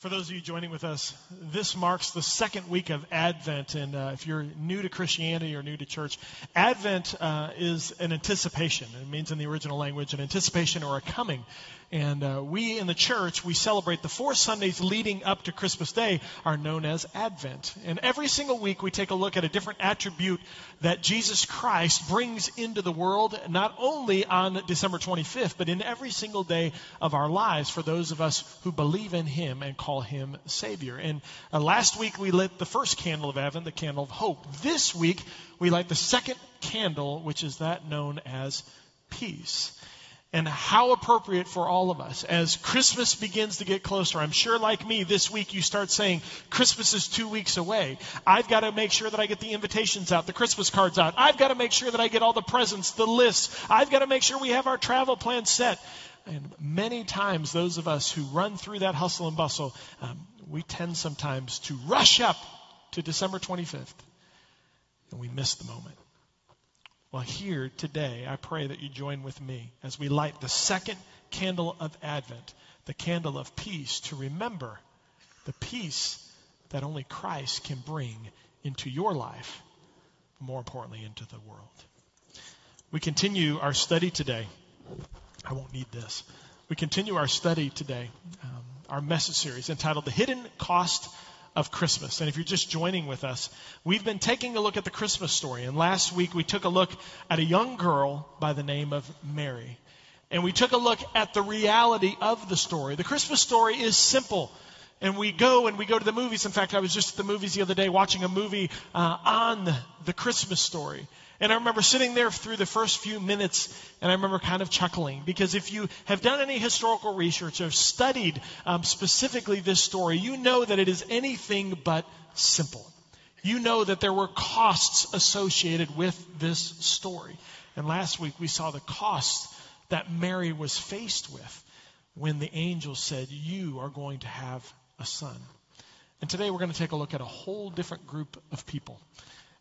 For those of you joining with us, this marks the second week of Advent, and if you're new to Christianity or new to church, Advent is an anticipation. It means in the original language an anticipation or a coming. And we in the church, we celebrate the 4 Sundays leading up to Christmas Day are known as Advent. And every single week we take a look at a different attribute that Jesus Christ brings into the world, not only on December 25th, but in every single day of our lives for those of us who believe in Him and call Him Savior. And last week we lit the first candle of Advent, the candle of hope. This week we light the second candle, which is that known as peace. And how appropriate for all of us. As Christmas begins to get closer, I'm sure like me, this week you start saying, Christmas is 2 weeks away. I've got to make sure that I get the invitations out, the Christmas cards out. I've got to make sure that I get all the presents, the lists. I've got to make sure we have our travel plan set. And many times those of us who run through that hustle and bustle, we tend sometimes to rush up to December 25th. And we miss the moment. Well, here today, I pray that you join with me as we light the second candle of Advent, the candle of peace, to remember the peace that only Christ can bring into your life, more importantly, into the world. We continue our study today. I won't need this. We continue our study today, our message series entitled The Hidden Cost of Christmas. And if you're just joining with us, we've been taking a look at the Christmas story. And last week we took a look at a young girl by the name of Mary. And we took a look at the reality of the story. The Christmas story is simple. And we go to the movies. In fact, I was just at the movies the other day watching a movie on the Christmas story. And I remember sitting there through the first few minutes, and I remember kind of chuckling, because if you have done any historical research or studied specifically this story, you know that it is anything but simple. You know that there were costs associated with this story. And last week we saw the costs that Mary was faced with when the angel said, "You are going to have a son." And today we're going to take a look at a whole different group of people.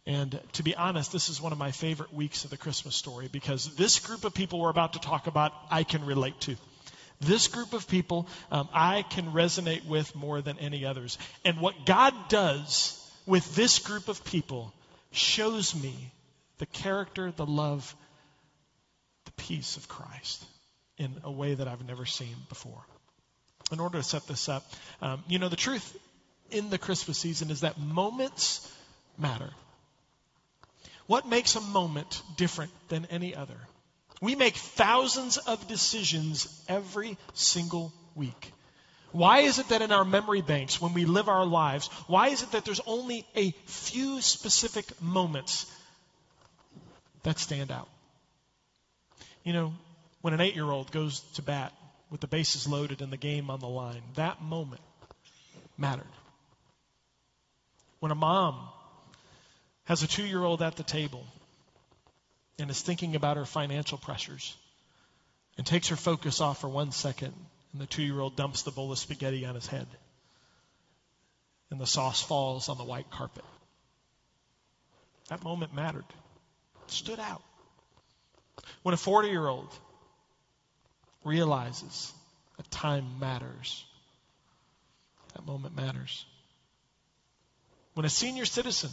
And to be honest, this is one of my favorite weeks of the Christmas story, because this group of people we're about to talk about, I can relate to. This group of people I can resonate with more than any others. And what God does with this group of people shows me the character, the love, the peace of Christ in a way that I've never seen before. In order to set this up, the truth in the Christmas season is that moments matter. What makes a moment different than any other? We make thousands of decisions every single week. Why is it that in our memory banks, when we live our lives, why is it that there's only a few specific moments that stand out? You know, when an 8-year-old goes to bat with the bases loaded and the game on the line, that moment mattered. When a mom has a 2-year-old at the table and is thinking about her financial pressures and takes her focus off for 1 second, and the 2-year-old dumps the bowl of spaghetti on his head and the sauce falls on the white carpet. That moment mattered. It stood out. When a 40-year-old realizes that time matters, that moment matters. When a senior citizen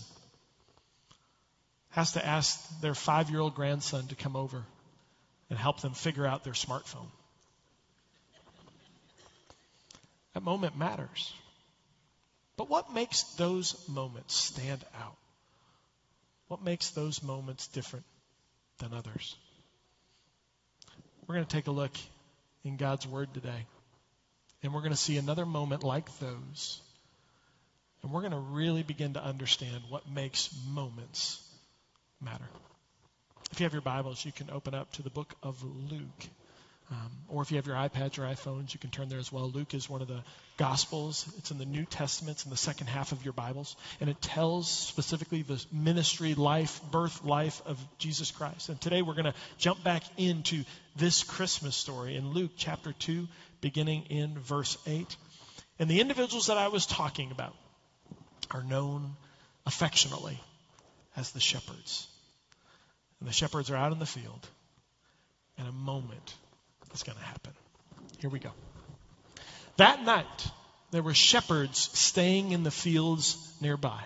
has to ask their 5-year-old grandson to come over and help them figure out their smartphone. That moment matters. But what makes those moments stand out? What makes those moments different than others? We're going to take a look in God's Word today, and we're going to see another moment like those, and we're going to really begin to understand what makes moments matter. If you have your Bibles, you can open up to the book of Luke. Or if you have your iPads or iPhones, you can turn there as well. Luke is one of the Gospels. It's in the New Testament. It's in the second half of your Bibles. And it tells specifically the ministry life, birth life of Jesus Christ. And today we're going to jump back into this Christmas story in Luke chapter 2, beginning in verse 8. And the individuals that I was talking about are known affectionately as the shepherds. And the shepherds are out in the field. In a moment, it's going to happen. Here we go. That night, there were shepherds staying in the fields nearby,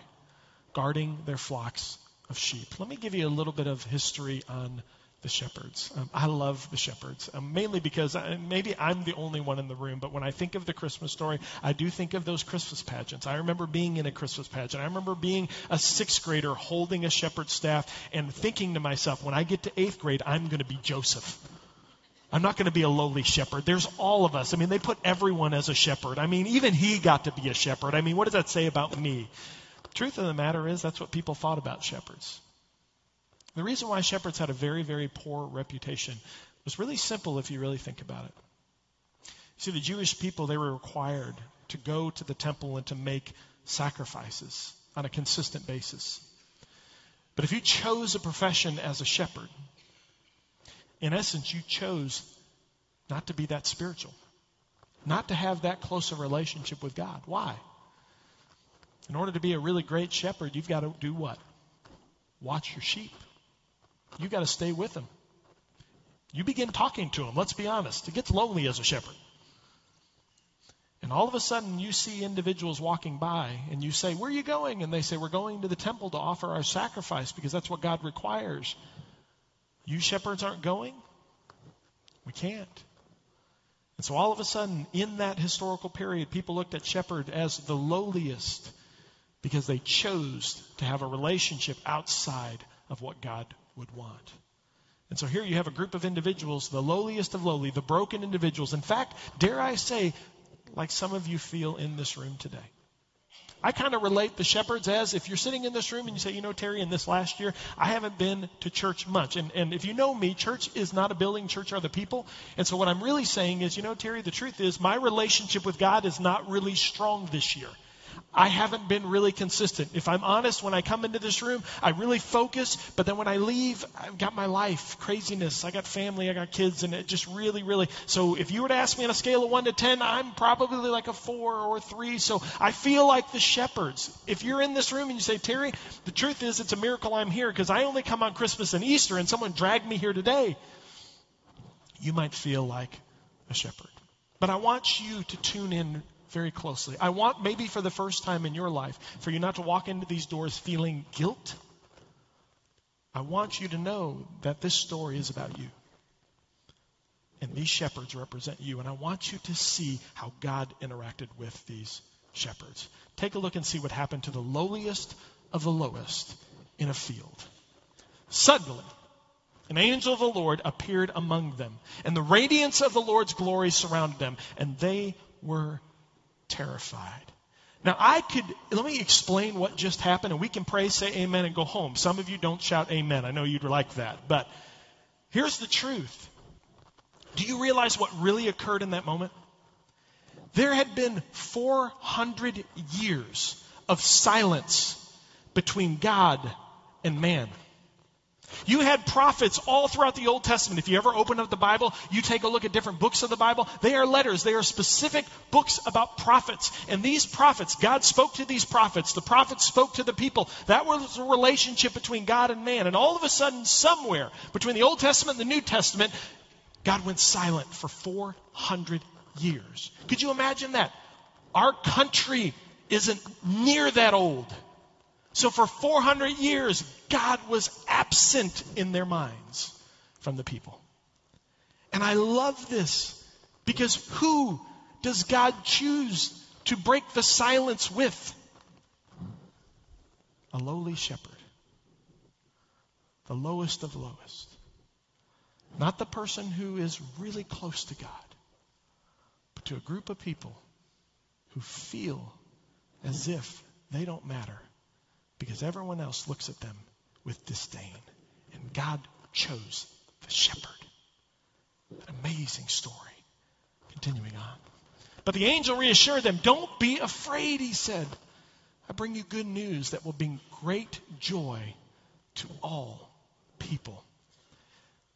guarding their flocks of sheep. Let me give you a little bit of history on the shepherds. I love the shepherds, mainly because maybe I'm the only one in the room, but when I think of the Christmas story, I do think of those Christmas pageants. I remember being in a Christmas pageant. I remember being a sixth grader holding a shepherd's staff and thinking to myself, when I get to eighth grade, I'm going to be Joseph. I'm not going to be a lowly shepherd. There's all of us. I mean, they put everyone as a shepherd. I mean, even he got to be a shepherd. I mean, what does that say about me? The truth of the matter is, that's what people thought about shepherds. The reason why shepherds had a very, very poor reputation was really simple if you really think about it. See, the Jewish people, they were required to go to the temple and to make sacrifices on a consistent basis. But if you chose a profession as a shepherd, in essence, you chose not to be that spiritual, not to have that close a relationship with God. Why? In order to be a really great shepherd, you've got to do what? Watch your sheep. You got to stay with them. You begin talking to them. Let's be honest. It gets lonely as a shepherd. And all of a sudden you see individuals walking by and you say, where are you going? And they say, we're going to the temple to offer our sacrifice because that's what God requires. You shepherds aren't going? We can't. And so all of a sudden in that historical period, people looked at shepherd as the lowliest because they chose to have a relationship outside of what God would want. And so here you have a group of individuals, the lowliest of lowly, the broken individuals. In fact, dare I say, like some of you feel in this room today. I kind of relate the shepherds as if you're sitting in this room and you say, you know, Terry, in this last year, I haven't been to church much. And if you know me, church is not a building, church are the people. And so what I'm really saying is, you know, Terry, the truth is my relationship with God is not really strong this year. I haven't been really consistent. If I'm honest, when I come into this room, I really focus. But then when I leave, I've got my life, craziness. I got family, I got kids, and it just really, really. So if you were to ask me on a scale of 1 to 10, I'm probably like a 4 or 3. So I feel like the shepherds. If you're in this room and you say, Terry, the truth is it's a miracle I'm here because I only come on Christmas and Easter and someone dragged me here today. You might feel like a shepherd. But I want you to tune in very closely. I want maybe for the first time in your life for you not to walk into these doors feeling guilt. I want you to know that this story is about you. And these shepherds represent you. And I want you to see how God interacted with these shepherds. Take a look and see what happened to the lowliest of the lowest in a field. Suddenly, an angel of the Lord appeared among them, and the radiance of the Lord's glory surrounded them, and they were terrified. Now let me explain what just happened, and we can pray, say amen, and go home. Some of you don't shout amen. I know you'd like that, but here's the truth. Do you realize what really occurred in that moment? There had been 400 years of silence between God and man. You had prophets all throughout the Old Testament. If you ever open up the Bible, you take a look at different books of the Bible. They are letters. They are specific books about prophets. And these prophets, God spoke to these prophets. The prophets spoke to the people. That was the relationship between God and man. And all of a sudden, somewhere between the Old Testament and the New Testament, God went silent for 400 years. Could you imagine that? Our country isn't near that old. So for 400 years, God was absent in their minds from the people. And I love this because who does God choose to break the silence with? A lowly shepherd. The lowest of lowest. Not the person who is really close to God, but to a group of people who feel as if they don't matter. Because everyone else looks at them with disdain. And God chose the shepherd. An amazing story. Continuing on. But the angel reassured them, don't be afraid, he said. I bring you good news that will bring great joy to all people.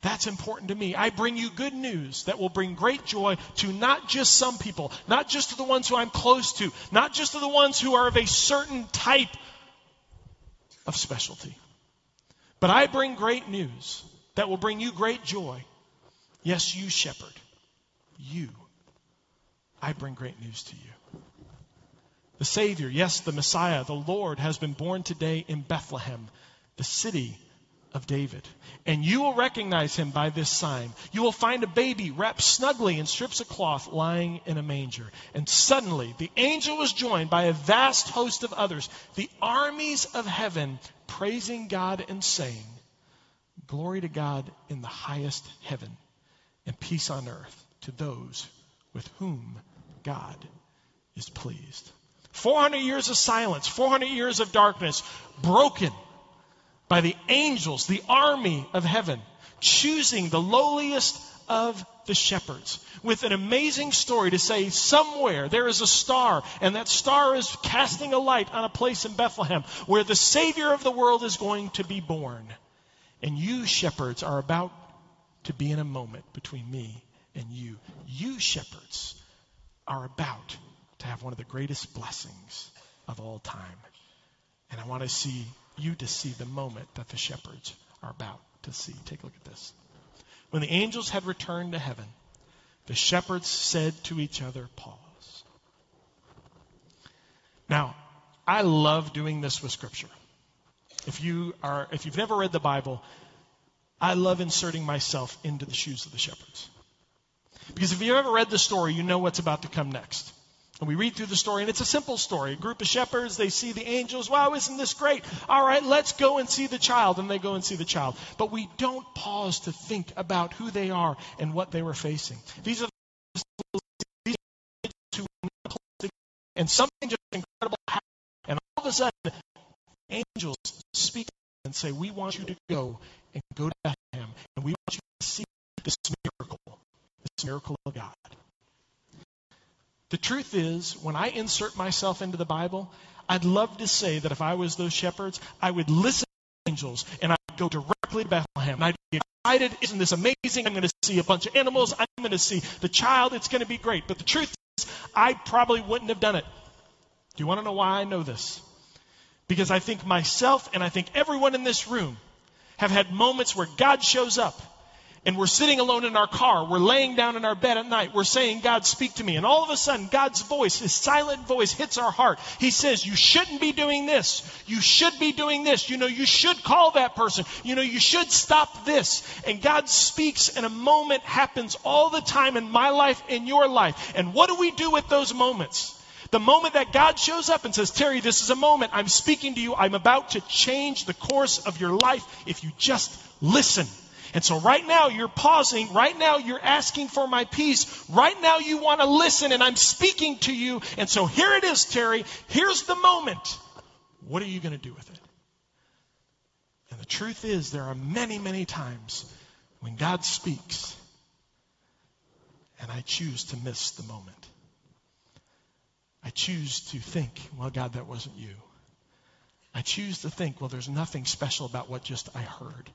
That's important to me. I bring you good news that will bring great joy to not just some people, not just to the ones who I'm close to, not just to the ones who are of a certain type of specialty. But I bring great news that will bring you great joy. Yes, you shepherd, you. I bring great news to you. The Savior, yes, the Messiah, the Lord, has been born today in Bethlehem, the city of David. And you will recognize him by this sign. You will find a baby wrapped snugly in strips of cloth lying in a manger. And suddenly the angel was joined by a vast host of others, the armies of heaven, praising God and saying, glory to God in the highest heaven and peace on earth to those with whom God is pleased. 400 years of silence, 400 years of darkness, broken by the angels, the army of heaven, choosing the lowliest of the shepherds with an amazing story to say somewhere there is a star, and that star is casting a light on a place in Bethlehem where the Savior of the world is going to be born. And you shepherds are about to be in a moment between me and you. You shepherds are about to have one of the greatest blessings of all time. And I want to see you to see the moment that the shepherds are about to see. Take a look at this. When the angels had returned to heaven, the shepherds said to each other, pause. Now, I love doing this with Scripture. If you've never read the Bible, I love inserting myself into the shoes of the shepherds. Because if you've ever read the story, you know what's about to come next. And we read through the story, and it's a simple story. A group of shepherds, they see the angels. Wow, isn't this great? All right, let's go and see the child. And they go and see the child. But we don't pause to think about who they are and what they were facing. These are the angels who were not close together, and something just incredible happened. And all of a sudden, angels speak and say, we want you to go to Bethlehem, and we want you to see this miracle. This miracle of God. The truth is, when I insert myself into the Bible, I'd love to say that if I was those shepherds, I would listen to angels and I'd go directly to Bethlehem. And I'd be excited, isn't this amazing? I'm going to see a bunch of animals. I'm going to see the child. It's going to be great. But the truth is, I probably wouldn't have done it. Do you want to know why I know this? Because I think myself and I think everyone in this room have had moments where God shows up. And we're sitting alone in our car. We're laying down in our bed at night. We're saying, God, speak to me. And all of a sudden, God's voice, his silent voice, hits our heart. He says, you shouldn't be doing this. You should be doing this. You know, you should call that person. You know, you should stop this. And God speaks, and a moment happens all the time in my life, in your life. And what do we do with those moments? The moment that God shows up and says, Terry, this is a moment. I'm speaking to you. I'm about to change the course of your life if you just listen. And so right now you're pausing, right now you're asking for my peace, right now you want to listen and I'm speaking to you. And so here it is, Terry, here's the moment. What are you going to do with it? And the truth is there are many, many times when God speaks and I choose to miss the moment. I choose to think, well, God, that wasn't you. I choose to think, well, there's nothing special about what just I heard.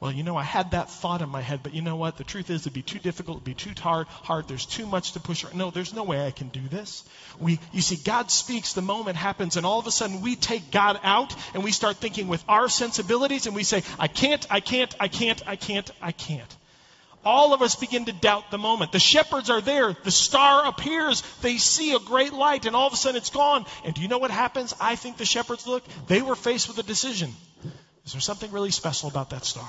Well, you know, I had that thought in my head, but you know what? The truth is it'd be too difficult, it'd be too hard, there's too much to push. No, there's no way I can do this. You see, God speaks, the moment happens, and all of a sudden we take God out and we start thinking with our sensibilities and we say, I can't. All of us begin to doubt the moment. The shepherds are there, the star appears, they see a great light, and all of a sudden it's gone. And do you know what happens? I think the shepherds they were faced with a decision. Is there something really special about that star?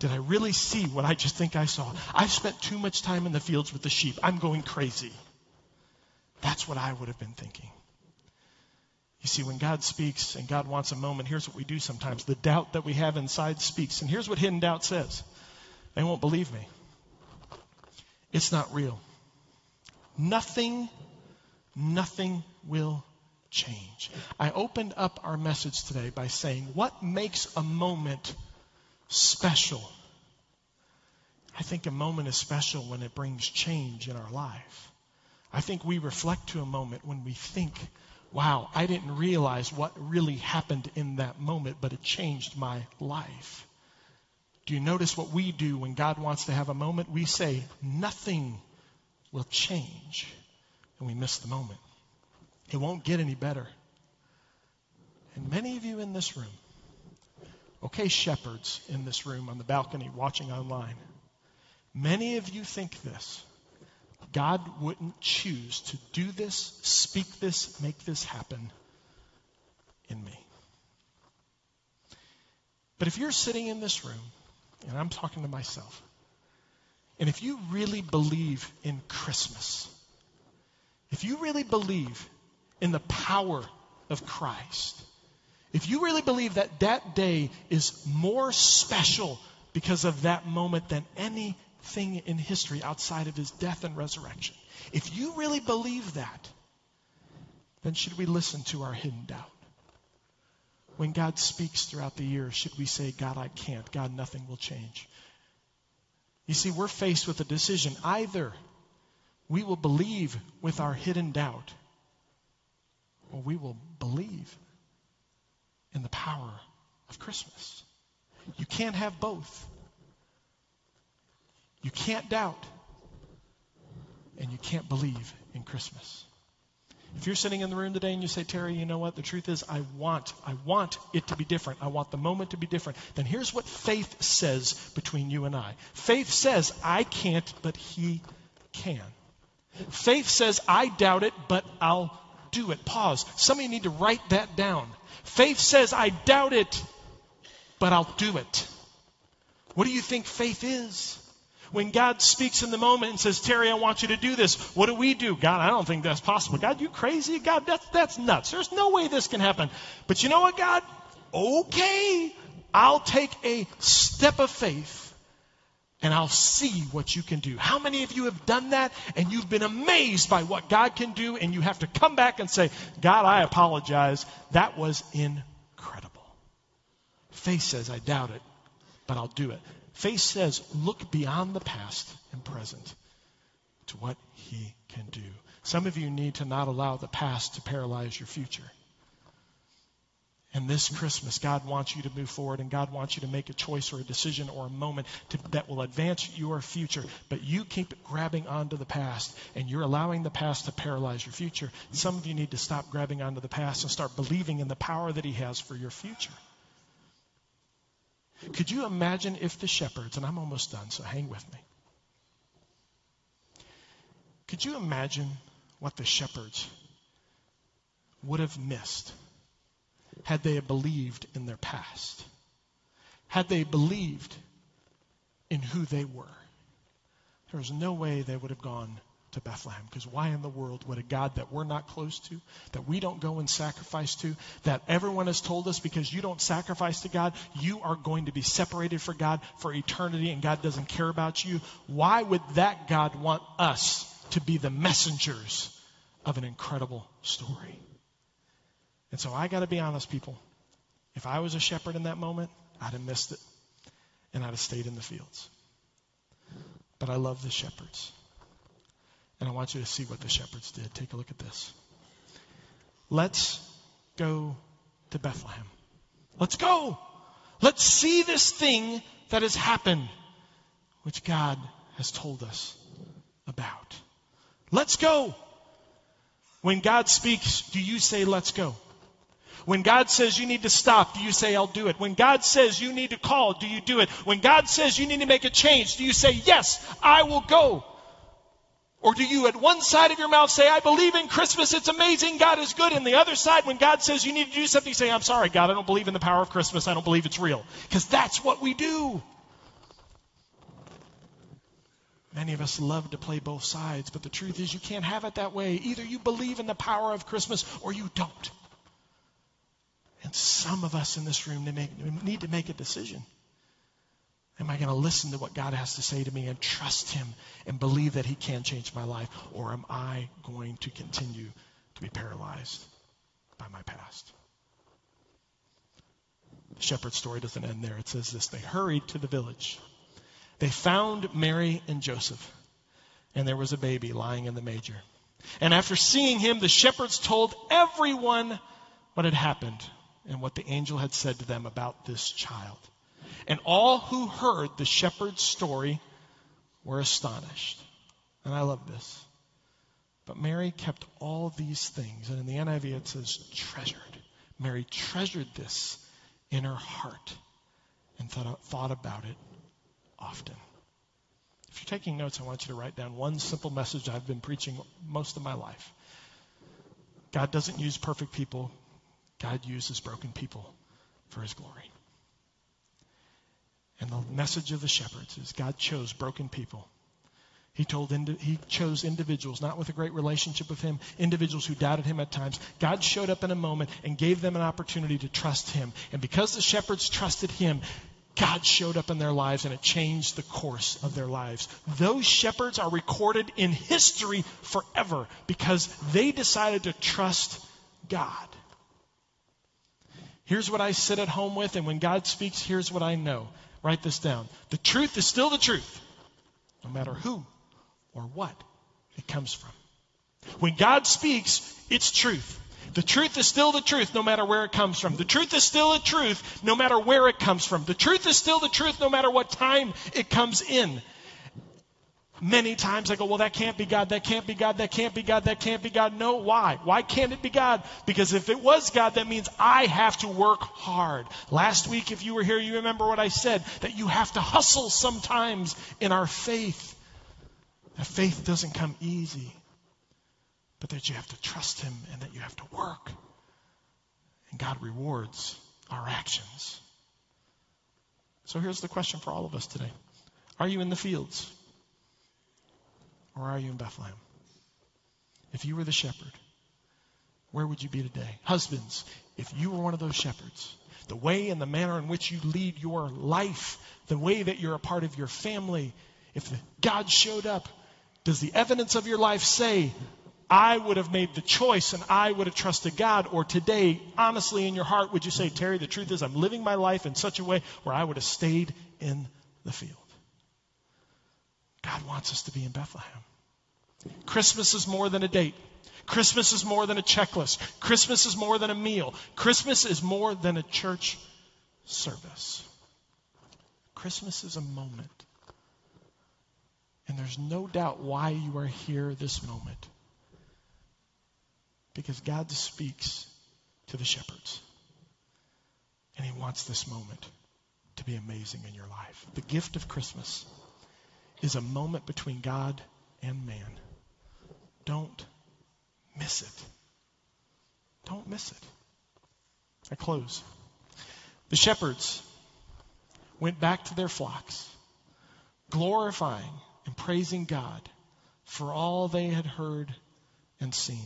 Did I really see what I just think I saw? I've spent too much time in the fields with the sheep. I'm going crazy. That's what I would have been thinking. You see, when God speaks and God wants a moment, here's what we do sometimes. The doubt that we have inside speaks. And here's what hidden doubt says. They won't believe me. It's not real. Nothing will change. I opened up our message today by saying, what makes a moment special? I think a moment is special when it brings change in our life. I think we reflect to a moment when we think, wow, I didn't realize what really happened in that moment, but it changed my life. Do you notice what we do when God wants to have a moment? We say, nothing will change, and we miss the moment. It won't get any better. And many of you in this room, okay, shepherds in this room on the balcony watching online, many of you think this. God wouldn't choose to do this, speak this, make this happen in me. But if you're sitting in this room, and I'm talking to myself, and if you really believe in Christmas, if you really believe in the power of Christ, if you really believe that that day is more special because of that moment than anything in history outside of his death and resurrection, if you really believe that, then should we listen to our hidden doubt? When God speaks throughout the year, should we say, God, I can't. God, nothing will change. You see, we're faced with a decision. Either we will believe with our hidden doubt, or we will believe in the power of Christmas. You can't have both. You can't doubt, and you can't believe in Christmas. If you're sitting in the room today and you say, Terry, you know what? The truth is I want it to be different. I want the moment to be different. Then here's what faith says between you and I. Faith says, I can't, but he can. Faith says, I doubt it, but I'll do it. Pause. Some of you need to write that down. Faith says, I doubt it, but I'll do it. What do you think faith is? When God speaks in the moment and says, Terry, I want you to do this, what do we do? God, I don't think that's possible. God, you crazy? God, that's nuts. There's no way this can happen. But you know what, God? Okay, I'll take a step of faith and I'll see what you can do. How many of you have done that and you've been amazed by what God can do and you have to come back and say, God, I apologize. That was incredible. Faith says, I doubt it, but I'll do it. Faith says, look beyond the past and present to what he can do. Some of you need to not allow the past to paralyze your future. And this Christmas, God wants you to move forward, and God wants you to make a choice or a decision or a moment that will advance your future. But you keep grabbing onto the past, and you're allowing the past to paralyze your future. Some of you need to stop grabbing onto the past and start believing in the power that he has for your future. Could you imagine if the shepherds, and I'm almost done, so hang with me. Could you imagine what the shepherds would have missed had they believed in their past? Had they believed in who they were? There was no way they would have gone to Bethlehem, because why in the world would a God that we're not close to, that we don't go and sacrifice to, that everyone has told us because you don't sacrifice to God, you are going to be separated from God for eternity and God doesn't care about you. Why would that God want us to be the messengers of an incredible story? And so I got to be honest, people. If I was a shepherd in that moment, I'd have missed it and I'd have stayed in the fields. But I love the shepherds. And I want you to see what the shepherds did. Take a look at this. Let's go to Bethlehem. Let's go. Let's see this thing that has happened, which God has told us about. Let's go. When God speaks, do you say, let's go? When God says you need to stop, do you say, I'll do it? When God says you need to call, do you do it? When God says you need to make a change, do you say, yes, I will go? Or do you at one side of your mouth say, I believe in Christmas, it's amazing, God is good. And the other side, when God says you need to do something, you say, I'm sorry, God, I don't believe in the power of Christmas. I don't believe it's real. Because that's what we do. Many of us love to play both sides, but the truth is you can't have it that way. Either you believe in the power of Christmas or you don't. And some of us in this room need to make a decision. Am I going to listen to what God has to say to me and trust him and believe that he can change my life? Or am I going to continue to be paralyzed by my past? The shepherd's story doesn't end there. It says this. They hurried to the village They found Mary and Joseph, and there was a baby lying in the manger. And after seeing him, the shepherds told everyone what had happened and what the angel had said to them about this child. And all who heard the shepherd's story were astonished. And I love this. But Mary kept all these things. And in the NIV it says treasured. Mary treasured this in her heart and thought about it often. If you're taking notes, I want you to write down one simple message I've been preaching most of my life. God doesn't use perfect people. God uses broken people for his glory. And the message of the shepherds is God chose broken people. He chose individuals, not with a great relationship with him, individuals who doubted him at times. God showed up in a moment and gave them an opportunity to trust him. And because the shepherds trusted him, God showed up in their lives, and it changed the course of their lives. Those shepherds are recorded in history forever because they decided to trust God. Here's what I sit at home with, and when God speaks, here's what I know. Write this down. The truth is still the truth, no matter who or what it comes from. When God speaks, it's truth. The truth is still the truth, no matter where it comes from. The truth is still the truth, no matter where it comes from. The truth is still the truth, no matter what time it comes in. Many times I go, well, that can't be God, that can't be God, that can't be God, that can't be God. No, why? Why can't it be God? Because if it was God, that means I have to work hard. Last week, if you were here, you remember what I said, that you have to hustle sometimes in our faith. That faith doesn't come easy, but that you have to trust him and that you have to work. And God rewards our actions. So here's the question for all of us today. Are you in the fields? Or are you in Bethlehem? If you were the shepherd, where would you be today? Husbands, if you were one of those shepherds, the way and the manner in which you lead your life, the way that you're a part of your family, if God showed up, does the evidence of your life say, I would have made the choice and I would have trusted God? Or today, honestly in your heart, would you say, Terry, the truth is I'm living my life in such a way where I would have stayed in the field? God wants us to be in Bethlehem. Christmas is more than a date. Christmas is more than a checklist. Christmas is more than a meal. Christmas is more than a church service. Christmas is a moment. And there's no doubt why you are here this moment. Because God speaks to the shepherds. And he wants this moment to be amazing in your life. The gift of Christmas is a moment between God and man. Don't miss it. Don't miss it. I close. The shepherds went back to their flocks, glorifying and praising God for all they had heard and seen.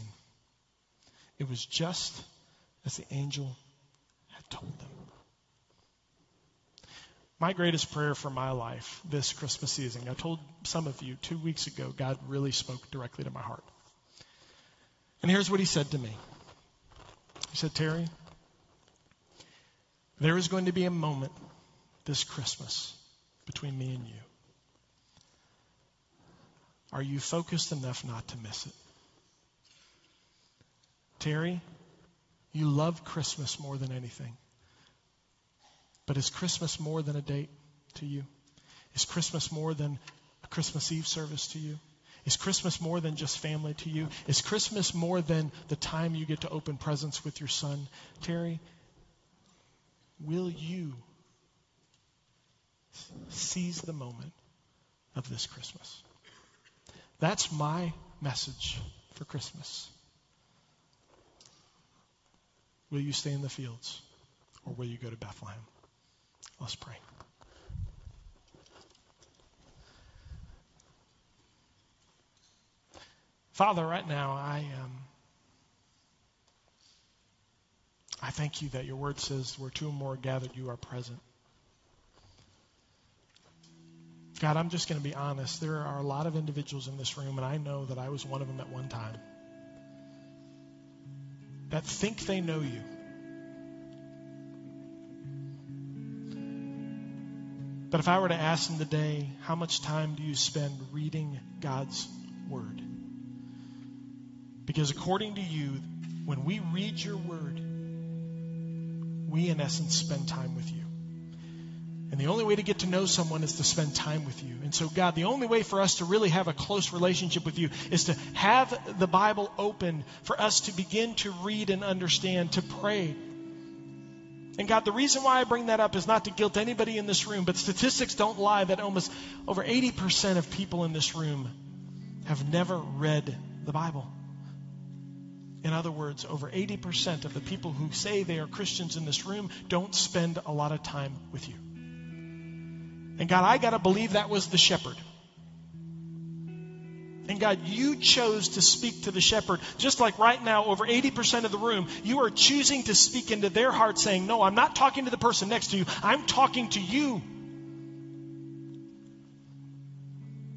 It was just as the angel had told them. My greatest prayer for my life this Christmas season, I told some of you 2 weeks ago, God really spoke directly to my heart. And here's what he said to me. He said, Terry, there is going to be a moment this Christmas between me and you. Are you focused enough not to miss it? Terry, you love Christmas more than anything. But is Christmas more than a date to you? Is Christmas more than a Christmas Eve service to you? Is Christmas more than just family to you? Is Christmas more than the time you get to open presents with your son? Terry, will you seize the moment of this Christmas? That's my message for Christmas. Will you stay in the fields, or will you go to Bethlehem? Let's pray. Father, right now, I thank you that your word says where two or more are gathered, you are present. God, I'm just going to be honest. There are a lot of individuals in this room, and I know that I was one of them at one time, that think they know you. But if I were to ask them today, how much time do you spend reading God's word? Because according to you, when we read your word, we in essence spend time with you. And the only way to get to know someone is to spend time with you. And so, God, the only way for us to really have a close relationship with you is to have the Bible open for us to begin to read and understand, to pray. And God, the reason why I bring that up is not to guilt anybody in this room, but statistics don't lie that almost over 80% of people in this room have never read the Bible. In other words, over 80% of the people who say they are Christians in this room don't spend a lot of time with you. And God, I got to believe that was the shepherd. And God, you chose to speak to the shepherd. Just like right now, over 80% of the room, you are choosing to speak into their heart saying, no, I'm not talking to the person next to you. I'm talking to you.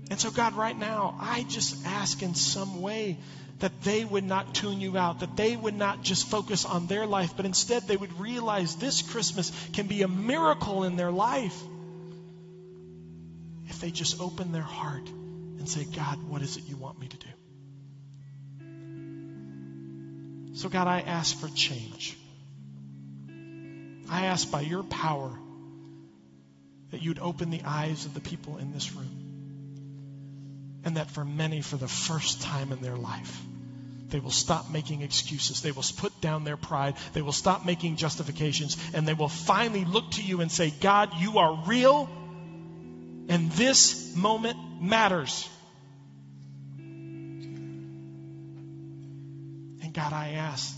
And so God, right now, I just ask in some way that they would not tune you out, that they would not just focus on their life, but instead they would realize this Christmas can be a miracle in their life if they just open their heart and say, God, what is it you want me to do? So God, I ask for change. I ask by your power that you'd open the eyes of the people in this room. And that for many, for the first time in their life, they will stop making excuses. They will put down their pride. They will stop making justifications. And they will finally look to you and say, God, you are real. And this moment matters. And God, I ask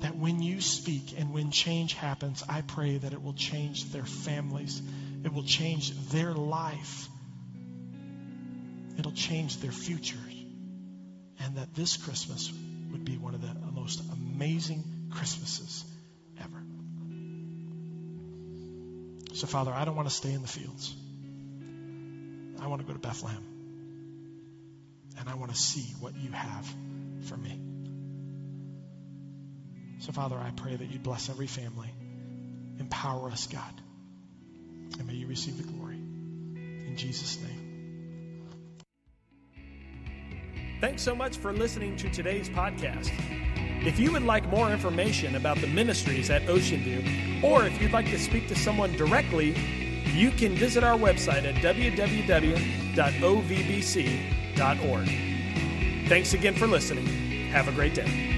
that when you speak and when change happens, I pray that it will change their families. It will change their life. It'll change their future. And that this Christmas would be one of the most amazing Christmases ever. So, Father, I don't want to stay in the fields. I want to go to Bethlehem. And I want to see what you have for me. So, Father, I pray that you bless every family. Empower us, God. And may you receive the glory. In Jesus' name. Thanks so much for listening to today's podcast. If you would like more information about the ministries at Ocean View, or if you'd like to speak to someone directly, you can visit our website at www.ovbc.org. Thanks again for listening. Have a great day.